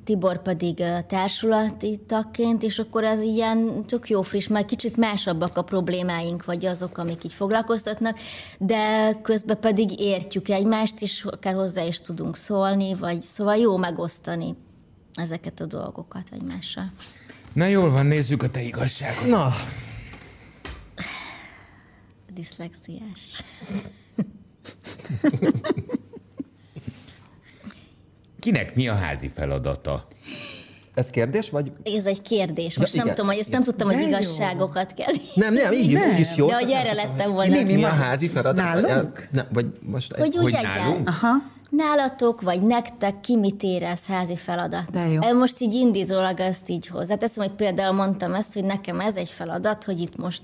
Tibor pedig társulati tagként, és akkor ez ilyen tök jó friss, már kicsit másabbak a problémáink, vagy azok, amik így foglalkoztatnak, de közben pedig értjük egymást, és akár hozzá is tudunk szólni, vagy szóval jó megosztani ezeket a dolgokat egymással. Na jól van, nézzük a te igazságot. Na. Diszlexiás. Kinek mi a házi feladata? Ez kérdés, vagy? Ez egy kérdés. Most igen, nem tudom, hogy ezt nem tudtam, hogy igazságokat kell. Nem, így is jó. De hogy erre lettem volna. Kinek mi a házi feladata? Nálunk? Vagy most ez, hogy nálunk? Aha. Nálatok, vagy nektek, ki mit érez házi feladat? De jó. Most így indítólag ezt így hozzáteszem, hogy például mondtam ezt, hogy nekem ez egy feladat, hogy itt most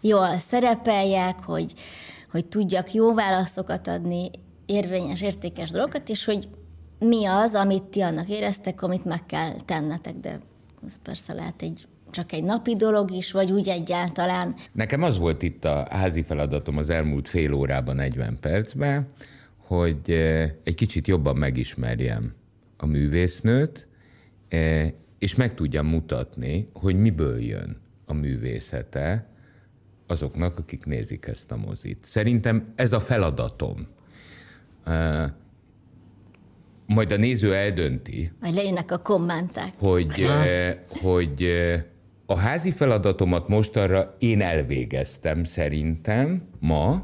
jól szerepeljek, hogy tudjak jó válaszokat adni, érvényes, értékes dolgokat, és hogy mi az, amit ti annak éreztek, amit meg kell tennetek, de ez persze lehet csak egy napi dolog is, vagy úgy egyáltalán. Nekem az volt itt a házi feladatom az elmúlt fél órában, 40 percben, hogy egy kicsit jobban megismerjem a művésznőt, és meg tudjam mutatni, hogy miből jön a művészete azoknak, akik nézik ezt a mozit. Szerintem ez a feladatom. Majd a néző eldönti. Majd lejönnek a kommentek. Hogy a házi feladatomat mostanra én elvégeztem szerintem ma,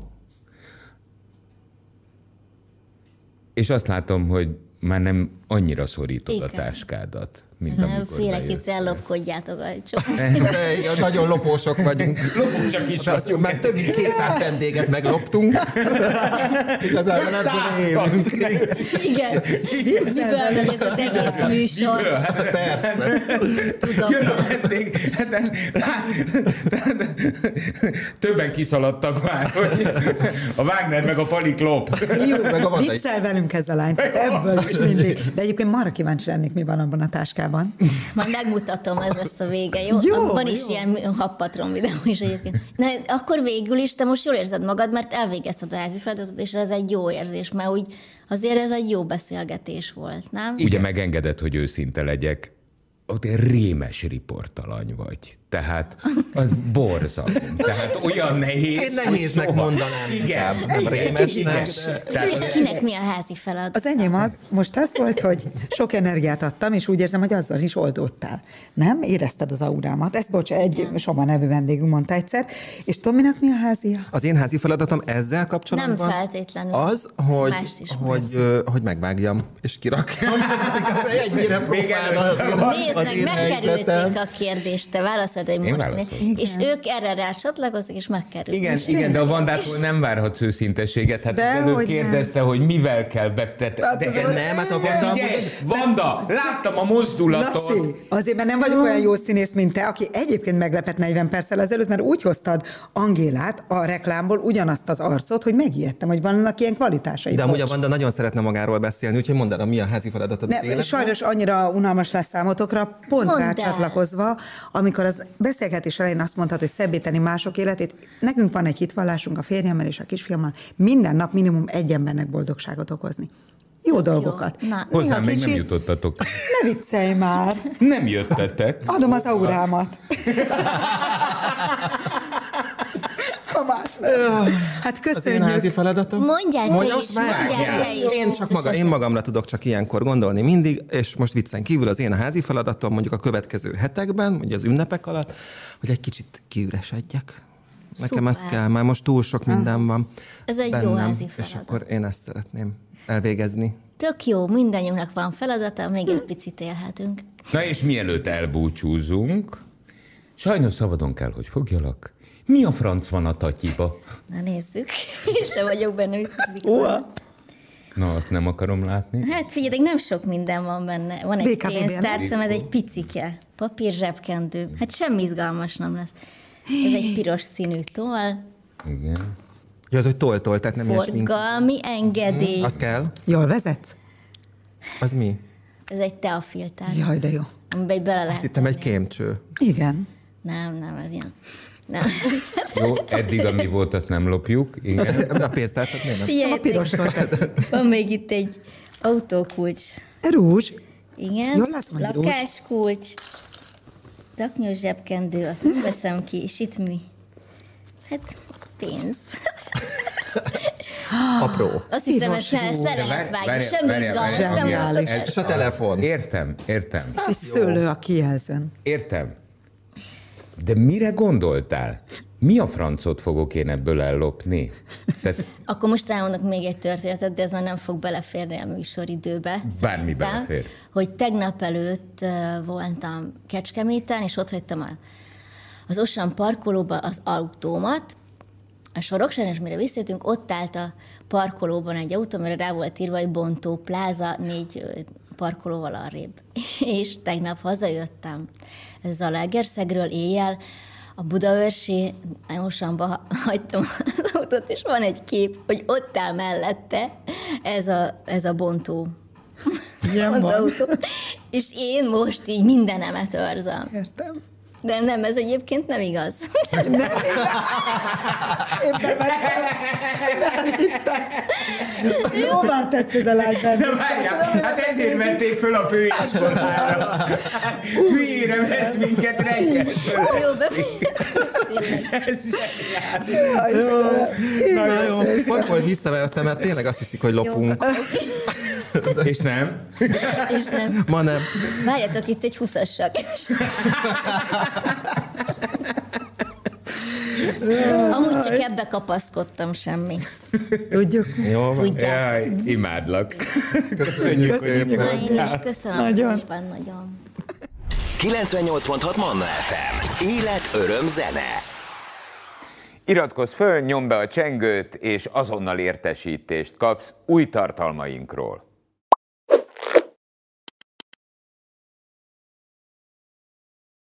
és azt látom, hogy már nem annyira szorítod a táskádat, mint amikor bejöttél. Félek, itt ellopkodjátok a csomót. Nagyon lopósok vagyunk. Lopósak is vagyunk. Már több mint 200 vendéget megloptunk. Igazából nem tudom én. Igen. Miből megy az egész műsor? Tudom. Jön a vendég. Többen kiszaladtak már, hogy a Wagner meg a Palik lop. Viccel velünk ez a lány. Ebből is mindig. De egyébként marra kíváncsi lennék, mi van abban a táskában. Majd megmutatom, ez lesz a vége, jó? Van is ilyen happatron videó is egyébként. Na, akkor végül is te most jól érzed magad, mert elvégezted a házi feladatot, és ez egy jó érzés, mert úgy azért ez egy jó beszélgetés volt, nem? Ugye megengedett, hogy őszinte legyek, hogy rémes riportalany vagy. Tehát az borzalom. Tehát olyan nehéz. Én nehéznek mondanám. Igen. Nem rémesnek. Kinek mi a házi feladat? Az enyém most az volt, hogy sok energiát adtam, és úgy érzem, hogy azzal is oldottál. Nem? Érezted az aurámat. Ezt egy Soma nevű vendégünk mondta egyszer. És Tominak mi a házia? Az én házi feladatom ezzel kapcsolatban? Nem feltétlenül. Az, hogy megvágjam, és kirakjam. Egyre próbálom. Nézd, megkerülték a kérdést, te válaszoltál. És ők erre rácsatlakoztak, és megkerülnek. Igen, de a Vandától nem várhatsz őszinteséget. Hát előbb kérdezte, hogy mivel kell beptetni. Vanda, láttam a mozdulatot. Laci, azért, mert nem vagyok olyan jó színész, mint te, aki egyébként meglepett 40 perccel ezelőtt, mert úgy hoztad Angélát a reklámból ugyanazt az arcot, hogy megijedtem, hogy vannak ilyen kvalitásai. De amúgy a Vanda nagyon szeretne magáról beszélni, úgyhogy mondd el, mi a házi feladatod az életben. Sajnos annyira unalmas lesz számotokra, pont rácsatlakozva, amikor az beszélgetés elején azt mondtad, hogy szebbíteni mások életét. Nekünk van egy hitvallásunk a férjemmel és a kisfiammal, minden nap minimum egy embernek boldogságot okozni. Jó dolgokat. Hozzám még nem jutottatok. Ne viccelj már. Nem jöttetek. Adom az aurámat. Hát köszönjük. Az én házi feladatom. Mondják te is. Én magamra tudok csak ilyenkor gondolni mindig, és most viccen kívül az én házi feladatom mondjuk a következő hetekben, ugye az ünnepek alatt, hogy egy kicsit kiüresedjek. Nekem ez kell, már most túl sok minden van. Ez egy bennem, jó házi feladat. És akkor én ezt szeretném elvégezni. Tök jó, mindannyiunknak van feladata, még egy picit élhetünk. Na és mielőtt elbúcsúzunk, sajnos szabadon kell, hogy fogjalak. Mi a franc van a tatyiba? Na nézzük, én sem vagyok benne, hogy na, azt nem akarom látni. Hát figyeljetek, nem sok minden van benne. Van egy pénztárcam, ez egy picike. Papír zsebkendő. Hát semmi izgalmas nem lesz. Ez egy piros színű toll. Igen. Ja, az, hogy toll, tehát nem ilyesmi. Forgalmi engedély. Az kell. Jól vezetsz? Az mi? Ez egy teafilter. Jaj, de jó. Amiben bele lehet. Azt hittem egy kémcső. Igen. Nem, ez ilyen... Nem. Jó, eddig ami volt, azt nem lopjuk. Igen. A pénztárcát miért nem? Ilyen, a piros volt. Van még itt egy autókulcs. Rúzs. Igen. Jól látom, hogy lakáskulcs. Taknyos zsebkendő, azt nem veszem ki, és itt mi? Hát pénz. Apró. Azt hiszem, ezt lehet vágni, semmi izgalmas. És a telefon. Értem. És egy szőlő a kijelzőn. Értem. De mire gondoltál? Mi a francot fogok én ebből ellopni? Tehát... Akkor most elmondok még egy történetet, de ez már nem fog beleférni a műsoridőbe. Bármi belefér. Hogy tegnap előtt voltam Kecskeméten, és ott hagytam az Ocean parkolóban az autómat, a Soroksáron, és mire visszajöttünk, ott állt a parkolóban egy autó, amire rá volt írva, hogy Bontó Pláza 4 parkolóval arrébb. És tegnap hazajöttem Zalaegerszegről éjjel, a Budaörsi Oceanba hagytam az autót, és van egy kép, hogy ott áll mellette ez a Bontó. Igen, autó. És én most így mindenemet őrzöm. Értem. De nem, ez egyébként nem igaz. Én bevettem. Jóvá tetted a lányban. Hát ezért vették föl a főiskolára. Hülyére vesz minket reggel. Jó, bevettem. Fogod vissza, mert aztán már tényleg azt hiszik, hogy lopunk. És nem? És nem. Ma nem. Várjatok, itt egy 20-assal kevesebb. Amúgy csak ebbe kapaszkodtam, semmi. Tudjuk? Jó, jaj, imádlak. Köszönjük. Én is köszönöm. Nagyon. 98.6 Manna FM. Élet, öröm, zene. Iratkozz föl, nyomd be a csengőt, és azonnal értesítést kapsz új tartalmainkról.